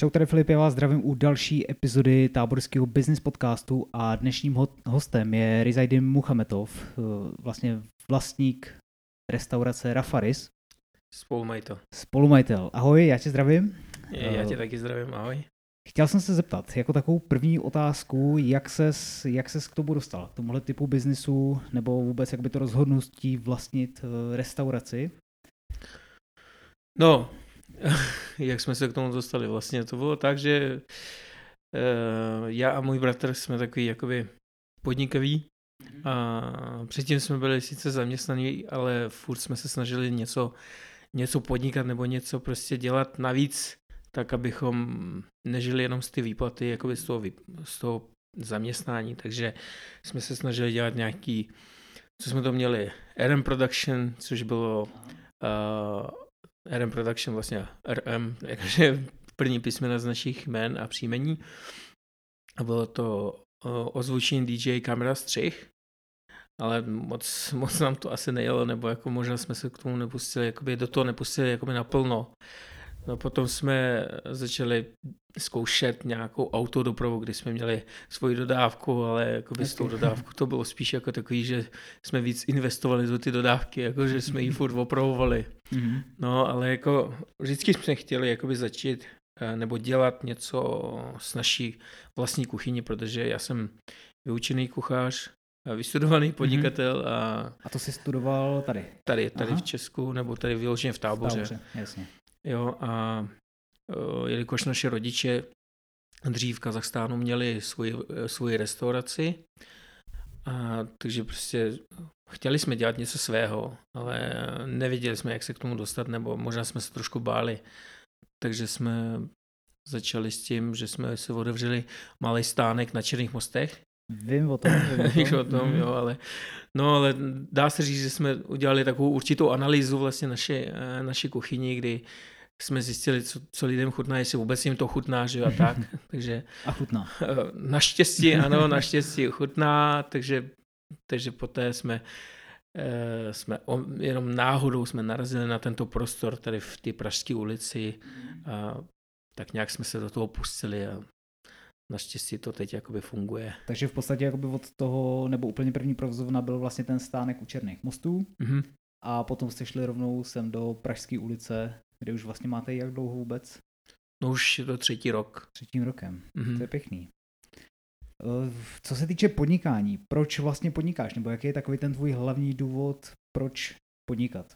Čau, tady Filip, já vás zdravím u další epizody táborského business podcastu a dnešním hostem je Rizajdy Muchametov, vlastně vlastník restaurace Rafaris. Spolumajitel. Ahoj, já tě zdravím. Já tě taky zdravím, ahoj. Chtěl jsem se zeptat, jako takovou první otázku, jak ses k tomu dostal, k tomuhle typu biznisu, nebo vůbec jak by to rozhodnutí vlastnit restauraci? No, jak jsme se k tomu dostali? Vlastně to bylo tak, že já a můj bratr jsme takový jakoby podnikaví a předtím jsme byli sice zaměstnaní, ale furt jsme se snažili něco podnikat nebo něco prostě dělat navíc, tak abychom nežili jenom z ty výplaty jakoby z toho zaměstnání, takže jsme se snažili dělat nějaký, co jsme to měli, RM Production, což bylo RM Production, vlastně RM, jakože první písmena z našich jmen a příjmení. A bylo to ozvučení, DJ, kamera, střih, ale moc nám to asi nejelo, nebo jako možná jsme se k tomu nepustili, jakoby do toho nepustili jakoby naplno. No potom jsme začali zkoušet nějakou autodopravu, kdy jsme měli svoji dodávku, ale jakoby s tou dodávkou to bylo spíš jako takový, že jsme víc investovali do ty dodávky, jako že jsme ji furt opravovali. No ale jako vždycky jsme chtěli jakoby začít nebo dělat něco s naší vlastní kuchyní, protože já jsem vyučený kuchař, vystudovaný podnikatel. A to jsi studoval tady? Tady v Česku, nebo tady vyloženě v Táboře. Jasně. Jo, a jelikož naše rodiče dřív v Kazachstánu měli svoji restauraci, takže prostě chtěli jsme dělat něco svého, ale nevěděli jsme, jak se k tomu dostat, nebo možná jsme se trošku báli. Takže jsme začali s tím, že jsme se otevřeli malý stánek na Černých mostech. Vím o tom. Jo, ale dá se říct, že jsme udělali takovou určitou analýzu vlastně naší kuchyni, kdy jsme zjistili, co lidem chutná, jestli vůbec jim to chutná, že a tak. Takže, a chutná. Naštěstí chutná, takže poté jsme jenom náhodou jsme narazili na tento prostor tady v té Pražské ulici a tak nějak jsme se do toho pustili a naštěstí to teď jakoby funguje. Takže v podstatě jakoby od toho, nebo úplně první provozovna byl vlastně ten stánek u Černých mostů a potom jste šli rovnou sem do Pražské ulice, kde už vlastně máte jak dlouho vůbec? No už je to třetí rok. Třetím rokem, to je pěkný. Co se týče podnikání, proč vlastně podnikáš? Nebo jaký je takový ten tvůj hlavní důvod, proč podnikat?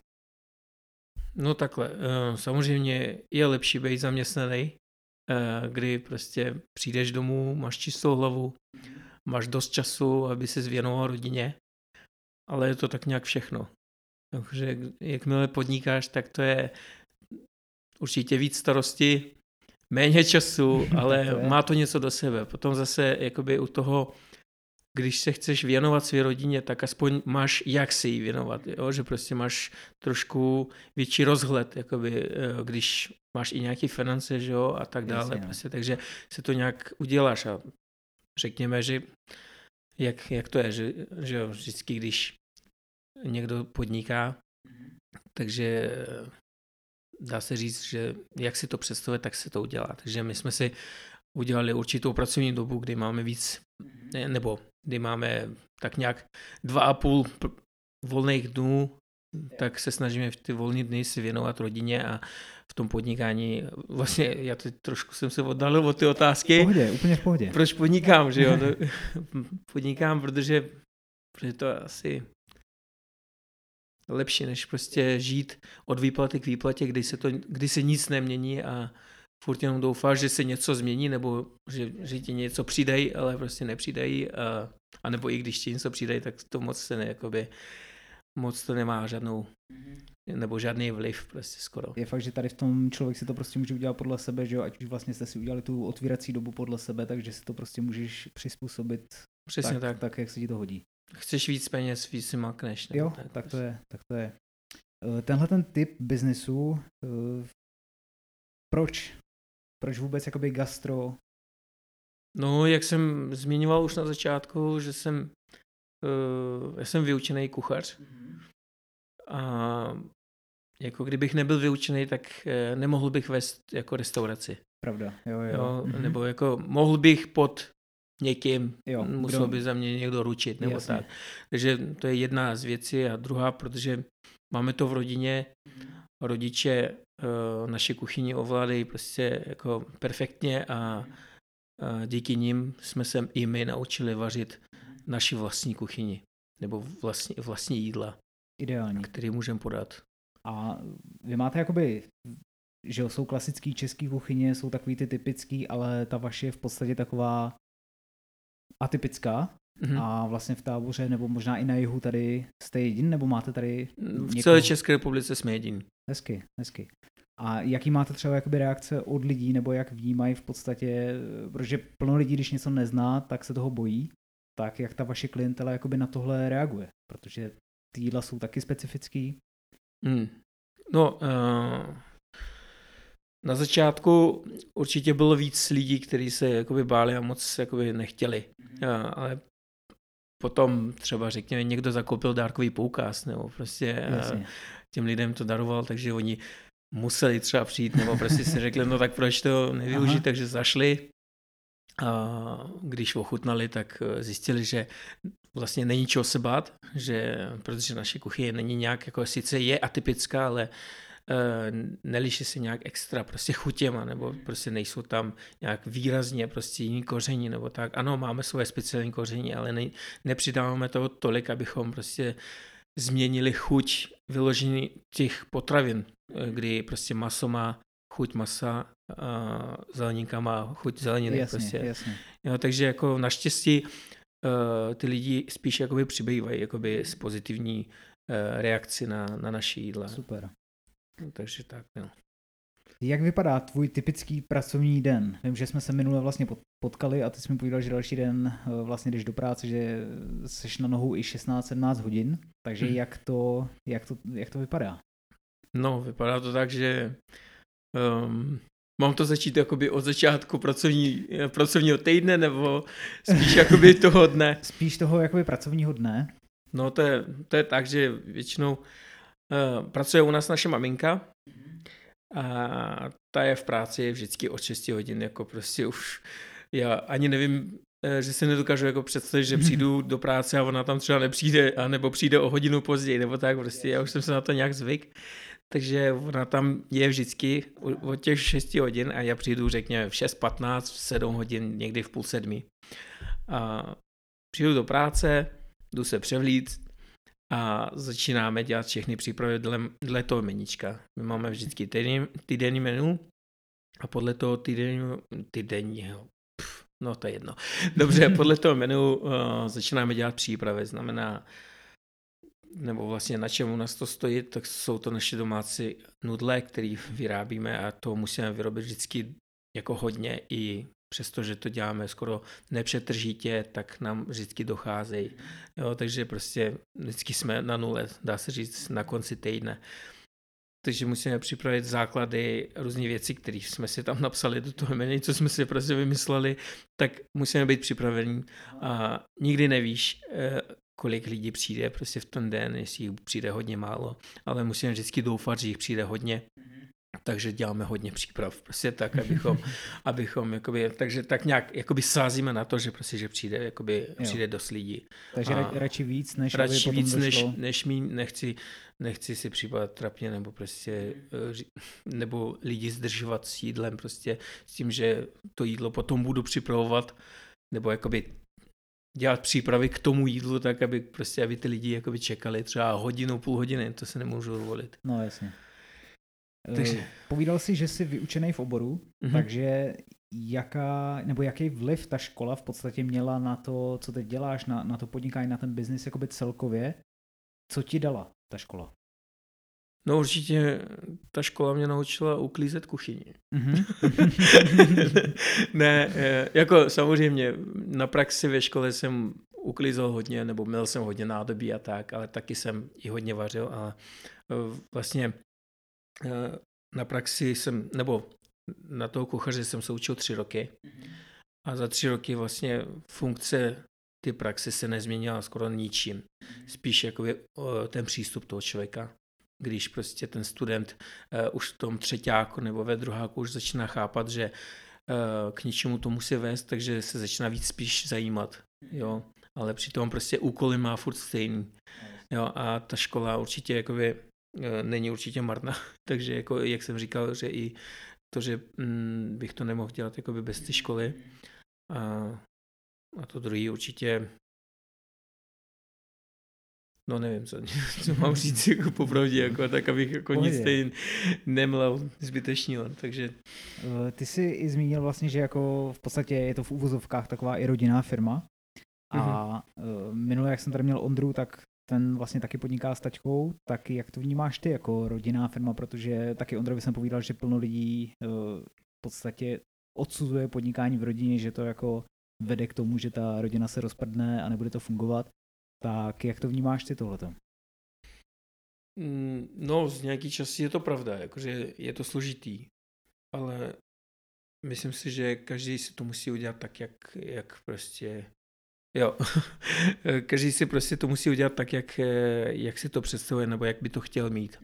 No takhle, samozřejmě je lepší být zaměstnaný, kdy prostě přijdeš domů, máš čistou hlavu, máš dost času, aby ses věnoval rodině, ale je to tak nějak všechno. Takže jakmile podnikáš, tak to je určitě víc starosti, méně času, ale má to něco do sebe. Potom zase jakoby u toho, když se chceš věnovat své rodině, tak aspoň máš jak se jí věnovat, jo? Že prostě máš trošku větší rozhled, jakoby, když máš i nějaké finance, že jo, a tak dále. Prostě, takže se to nějak uděláš a řekněme, že jak to je, že jo, vždycky, když někdo podniká, takže dá se říct, že jak si to představit, tak se to udělá. Takže my jsme si udělali určitou pracovní dobu, kdy máme víc, nebo kdy máme tak nějak 2,5 volných dnů, tak se snažíme v ty volné dny si věnovat rodině a v tom podnikání. Vlastně já teď trošku jsem se oddalil od ty otázky. Úplně v pohodě. Proč podnikám, že jo? Podnikám, protože to je asi lepší, než prostě žít od výplaty k výplatě, kdy se nic nemění a furt jenom doufáš, že se něco změní, nebo že ti něco přidají, ale prostě nepřidají. A nebo i když ti něco přidají, tak to moc to nemá žádnou, nebo žádný vliv prostě skoro. Je fakt, že tady v tom člověk si to prostě může udělat podle sebe, že jo, ať už vlastně jste si udělali tu otvírací dobu podle sebe, takže si to prostě můžeš přizpůsobit. Přesně tak, jak se ti to hodí. Chceš víc peněz, víc si makneš. Jo, tak to je. Tenhle ten typ biznesu, proč vůbec jakoby gastro? No, jak jsem zmiňoval už na začátku, že já jsem vyučený kuchař a jako kdybych nebyl vyučený, tak nemohl bych vést jako restauraci. Pravda, jo. Nebo jako mohl bych pod někým, musel by za mě někdo ručit nebo jasně. Tak. Takže to je jedna z věcí a druhá, protože máme to v rodině, rodiče naši kuchyni ovládají prostě jako perfektně a díky nim jsme se i my naučili vařit naši vlastní kuchyni nebo vlastní jídla, ideální, který můžeme podat. A vy máte jakoby, že jsou klasický český kuchyně, jsou takový ty typický, ale ta vaše je v podstatě taková atypická a vlastně v Táboře nebo možná i na jihu tady jste jedin, nebo máte tady někoho? V celé České republice jsme jedin. Hezky, hezky. A jaký máte třeba jakoby reakce od lidí, nebo jak vnímají v podstatě, protože plno lidí, když něco nezná, tak se toho bojí, tak jak ta vaše klientela jakoby na tohle reaguje, protože ty jídla jsou taky specifický. No, na začátku určitě bylo víc lidí, kteří se jakoby báli a moc jakoby nechtěli, ale potom třeba řekněme někdo zakoupil dárkový poukaz nebo prostě těm lidem to daroval, takže oni museli třeba přijít nebo prostě si řekli, no tak proč to nevyužít, takže zašli a když ochutnali, tak zjistili, že vlastně není čeho se bát, že, protože naše kuchyně není nějak, jako sice je atypická, ale neliší se nějak extra prostě chutěma, nebo prostě nejsou tam nějak výrazně prostě jiný koření, nebo tak. Ano, máme svoje speciální koření, ale nepřidáváme toho tolik, abychom prostě změnili chuť vyložení těch potravin, kdy prostě maso má chuť masa, zeleninka má chuť zeleniny. Jasně, prostě. Jasně. Jo, takže jako naštěstí ty lidi spíš jakoby přibývají jakoby s pozitivní reakci na naše jídla. Super. No, takže tak, jo. Jak vypadá tvůj typický pracovní den? Vím, že jsme se minule vlastně potkali a ty jsi mi povídal, že další den vlastně jdeš do práce, že seš na nohu i 16-17 hodin, takže jak to vypadá? No, vypadá to tak, že mám to začít jakoby od začátku pracovního týdne nebo spíš jakoby toho dne? Spíš toho jakoby pracovního dne. No to je tak, že většinou pracuje u nás naše maminka a ta je v práci vždycky od 6 hodin, jako prostě už já ani nevím, že si nedokážu jako představit, že přijdu do práce a ona tam třeba nepřijde, anebo přijde o hodinu později, nebo tak prostě, já už jsem se na to nějak zvyk. Takže ona tam je vždycky od těch 6 hodin a já přijdu řekněme v 6:15, v 7 hodin, někdy v 6:30. A přijdu do práce, jdu se převlíct a začínáme dělat všechny přípravy dle toho menička. My máme vždycky týdenní menu a podle toho týdenního no to je jedno. Dobře, podle toho menu začínáme dělat přípravy, znamená nebo vlastně na čem u nás to stojí, tak jsou to naše domácí nudle, které vyrábíme a to musíme vyrobit vždycky jako hodně i přesto, že to děláme skoro nepřetržitě, tak nám vždycky docházejí. Jo, takže prostě vždycky jsme na nule, dá se říct na konci týdne. Takže musíme připravit základy, různé věci, které jsme si tam napsali do toho menu, co jsme si prostě vymysleli, tak musíme být připraveni a nikdy nevíš, kolik lidí přijde prostě v ten den, jestli jich přijde hodně málo, ale musíme vždycky doufat, že jich přijde hodně, takže děláme hodně příprav, prostě tak, abychom jakoby, takže tak nějak jakoby sázíme na to, že prostě, že přijde, jakoby přijde dost lidí. Takže radši víc, než aby potom víc, než mi nechci si připadat trapně, nebo prostě, nebo lidi zdržovat s jídlem, prostě s tím, že to jídlo potom budu připravovat, nebo jakoby dělat přípravy k tomu jídlu tak, aby ty lidi jakoby čekali třeba hodinu, půl hodiny, to se nemůžu dovolit. No jasně. Takže. Povídal jsi, že jsi vyučený v oboru, takže jaký vliv ta škola v podstatě měla na to, co teď děláš, na to podnikání, na ten biznis jakoby celkově, co ti dala ta škola? No určitě ta škola mě naučila uklízet kuchyni. Ne, jako samozřejmě na praxi ve škole jsem uklízel hodně, nebo měl jsem hodně nádobí a tak, ale taky jsem i hodně vařil a vlastně na praxi jsem, nebo na toho kuchaře jsem se učil 3 roky a za 3 roky vlastně funkce ty praxe se nezměnila skoro ničím. Spíš jakoby ten přístup toho člověka. Když prostě ten student už v tom třetíku nebo ve druháku už začíná chápat, že k něčemu to musí vést, takže se začíná víc spíš zajímat, jo. Ale přitom prostě úkoly má furt stejný, jo. A ta škola určitě jakoby není určitě marná, takže jako, jak jsem říkal, že i to, že bych to nemohl dělat jakoby bez té školy a to druhý určitě. No nevím, co mám říct jako popravdě, jako, tak abych jako nic tady nemlel zbytečně. Takže... Ty jsi i zmínil vlastně, že jako v podstatě je to v uvozovkách taková i rodinná firma. A minule, jak jsem tady měl Ondru, tak ten vlastně taky podniká s taťkou. Tak jak to vnímáš ty jako rodinná firma? Protože taky Ondrovi jsem povídal, že plno lidí v podstatě odsuzuje podnikání v rodině, že to jako vede k tomu, že ta rodina se rozpadne a nebude to fungovat. Tak jak to vnímáš ty tohleto? No, z nějaký časí je to pravda, jakože je to složitý, ale myslím si, že každý si to musí udělat tak, jak prostě, jo, každý si prostě to musí udělat tak, jak si to představuje, nebo jak by to chtěl mít.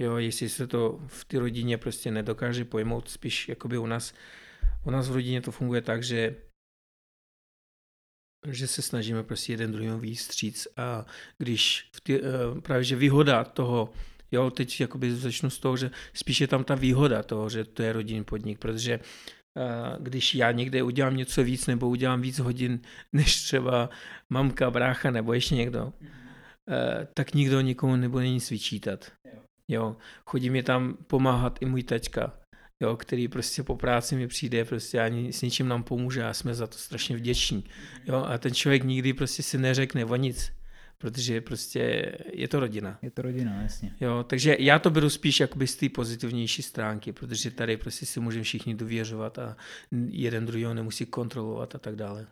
Jo, jestli se to v té rodině prostě nedokáže pojmout, spíš jakoby u nás v rodině to funguje tak, že se snažíme prostě jeden druhýho vystříc a když právě že výhoda toho, jo, teď jakoby začnu z toho, že spíš je tam ta výhoda toho, že to je rodinný podnik, protože když já někde udělám něco víc nebo udělám víc hodin, než třeba mamka, brácha nebo ještě někdo, tak nikdo nikomu nebude nic vyčítat. Jo, chodí mi tam pomáhat i můj taťka. Jo, který prostě po práci mi přijde prostě ani s ničím nám pomůže a jsme za to strašně vděční. Jo, a ten člověk nikdy prostě si neřekne o nic, protože prostě je to rodina. Je to rodina, jasně. Jo, takže já to beru spíš jakoby z té pozitivnější stránky, protože tady prostě si můžeme všichni důvěřovat a jeden druhýho nemusí kontrolovat a tak dále.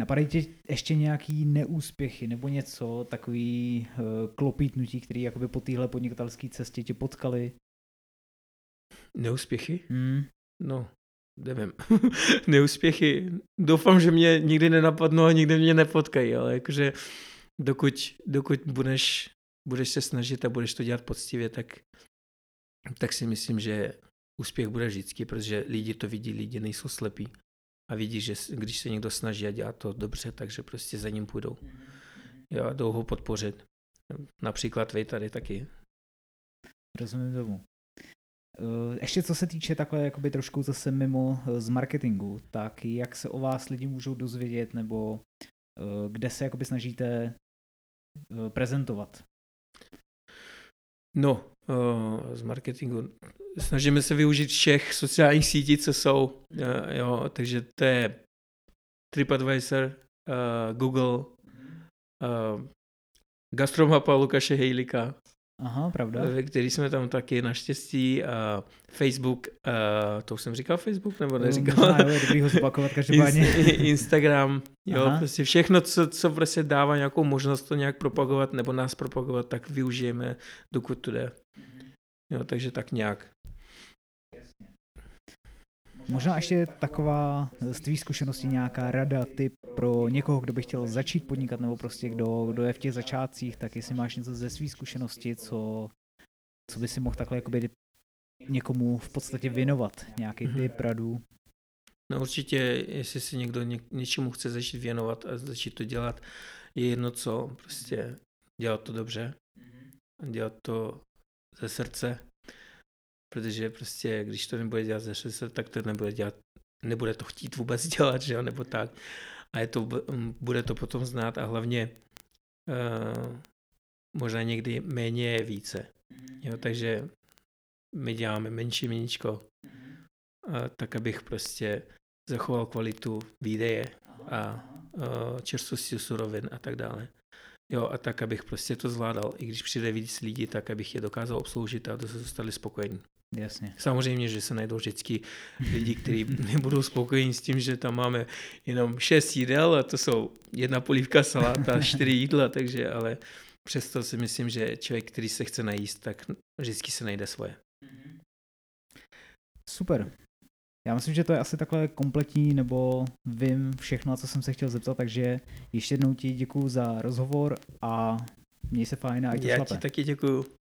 Napadají tě ještě nějaký neúspěchy nebo něco, takový klopítnutí, který jakoby po téhle podnikatelské cestě tě potkali? Neúspěchy? No, nevím. Neúspěchy. Doufám, že mě nikdy nenapadnou a nikdy mě nepotkají, ale jakože dokud budeš se snažit a budeš to dělat poctivě, tak si myslím, že úspěch bude vždycky, protože lidi to vidí, lidi nejsou slepí a vidí, že když se někdo snaží a dělá to dobře, takže prostě za ním půjdou. Já jdou ho podpořit. Například vy tady taky. Rozumím tomu. Ještě co se týče takhle jakoby trošku zase mimo z marketingu, tak jak se o vás lidi můžou dozvědět nebo kde se jakoby snažíte prezentovat? No, z marketingu snažíme se využít všech sociálních sítí, co jsou, jo, takže to je TripAdvisor, Google, GastroMapa Lukáše Hejlika. Aha, pravda. Který jsme tam taky naštěstí a Facebook, to už jsem říkal Facebook, nebo neříkal? No, je dobrý ho zopakovat každopádně. Instagram, jo, prostě všechno, co prostě dává nějakou možnost to nějak propagovat nebo nás propagovat, tak využijeme, dokud to jde. Jo, takže tak nějak. Možná ještě taková z tvých zkušeností nějaká rada, tip pro někoho, kdo by chtěl začít podnikat, nebo prostě kdo je v těch začátcích, tak jestli máš něco ze svých zkušeností, co by si mohl takhle jakoby někomu v podstatě věnovat, nějaký tip, radu. No určitě, jestli si někdo něčemu chce začít věnovat a začít to dělat, je jedno co, prostě dělat to dobře, dělat to ze srdce. Protože prostě, když to nebude dělat ze srdce, tak to nebude to chtít vůbec dělat, že jo, nebo tak. A bude to potom znát a hlavně možná někdy méně je více. Jo, takže my děláme menší měníčko, tak abych prostě zachoval kvalitu výdeje a čerstvosti surovin a tak dále. Jo, a tak, abych prostě to zvládal. I když přijde víc lidí, tak abych je dokázal obsloužit a zůstali spokojení. Jasně. Samozřejmě, že se najdou vždycky lidi, kteří nebudou spokojení s tím, že tam máme jenom 6 jídel a to jsou 1 polívka saláta, 4 jídla, takže ale přesto si myslím, že člověk, který se chce najíst, tak vždycky se najde svoje. Super. Já myslím, že to je asi takhle kompletní, nebo vím všechno, co jsem se chtěl zeptat, takže ještě jednou ti děkuju za rozhovor a Měj se fajn a já ti taky děkuju.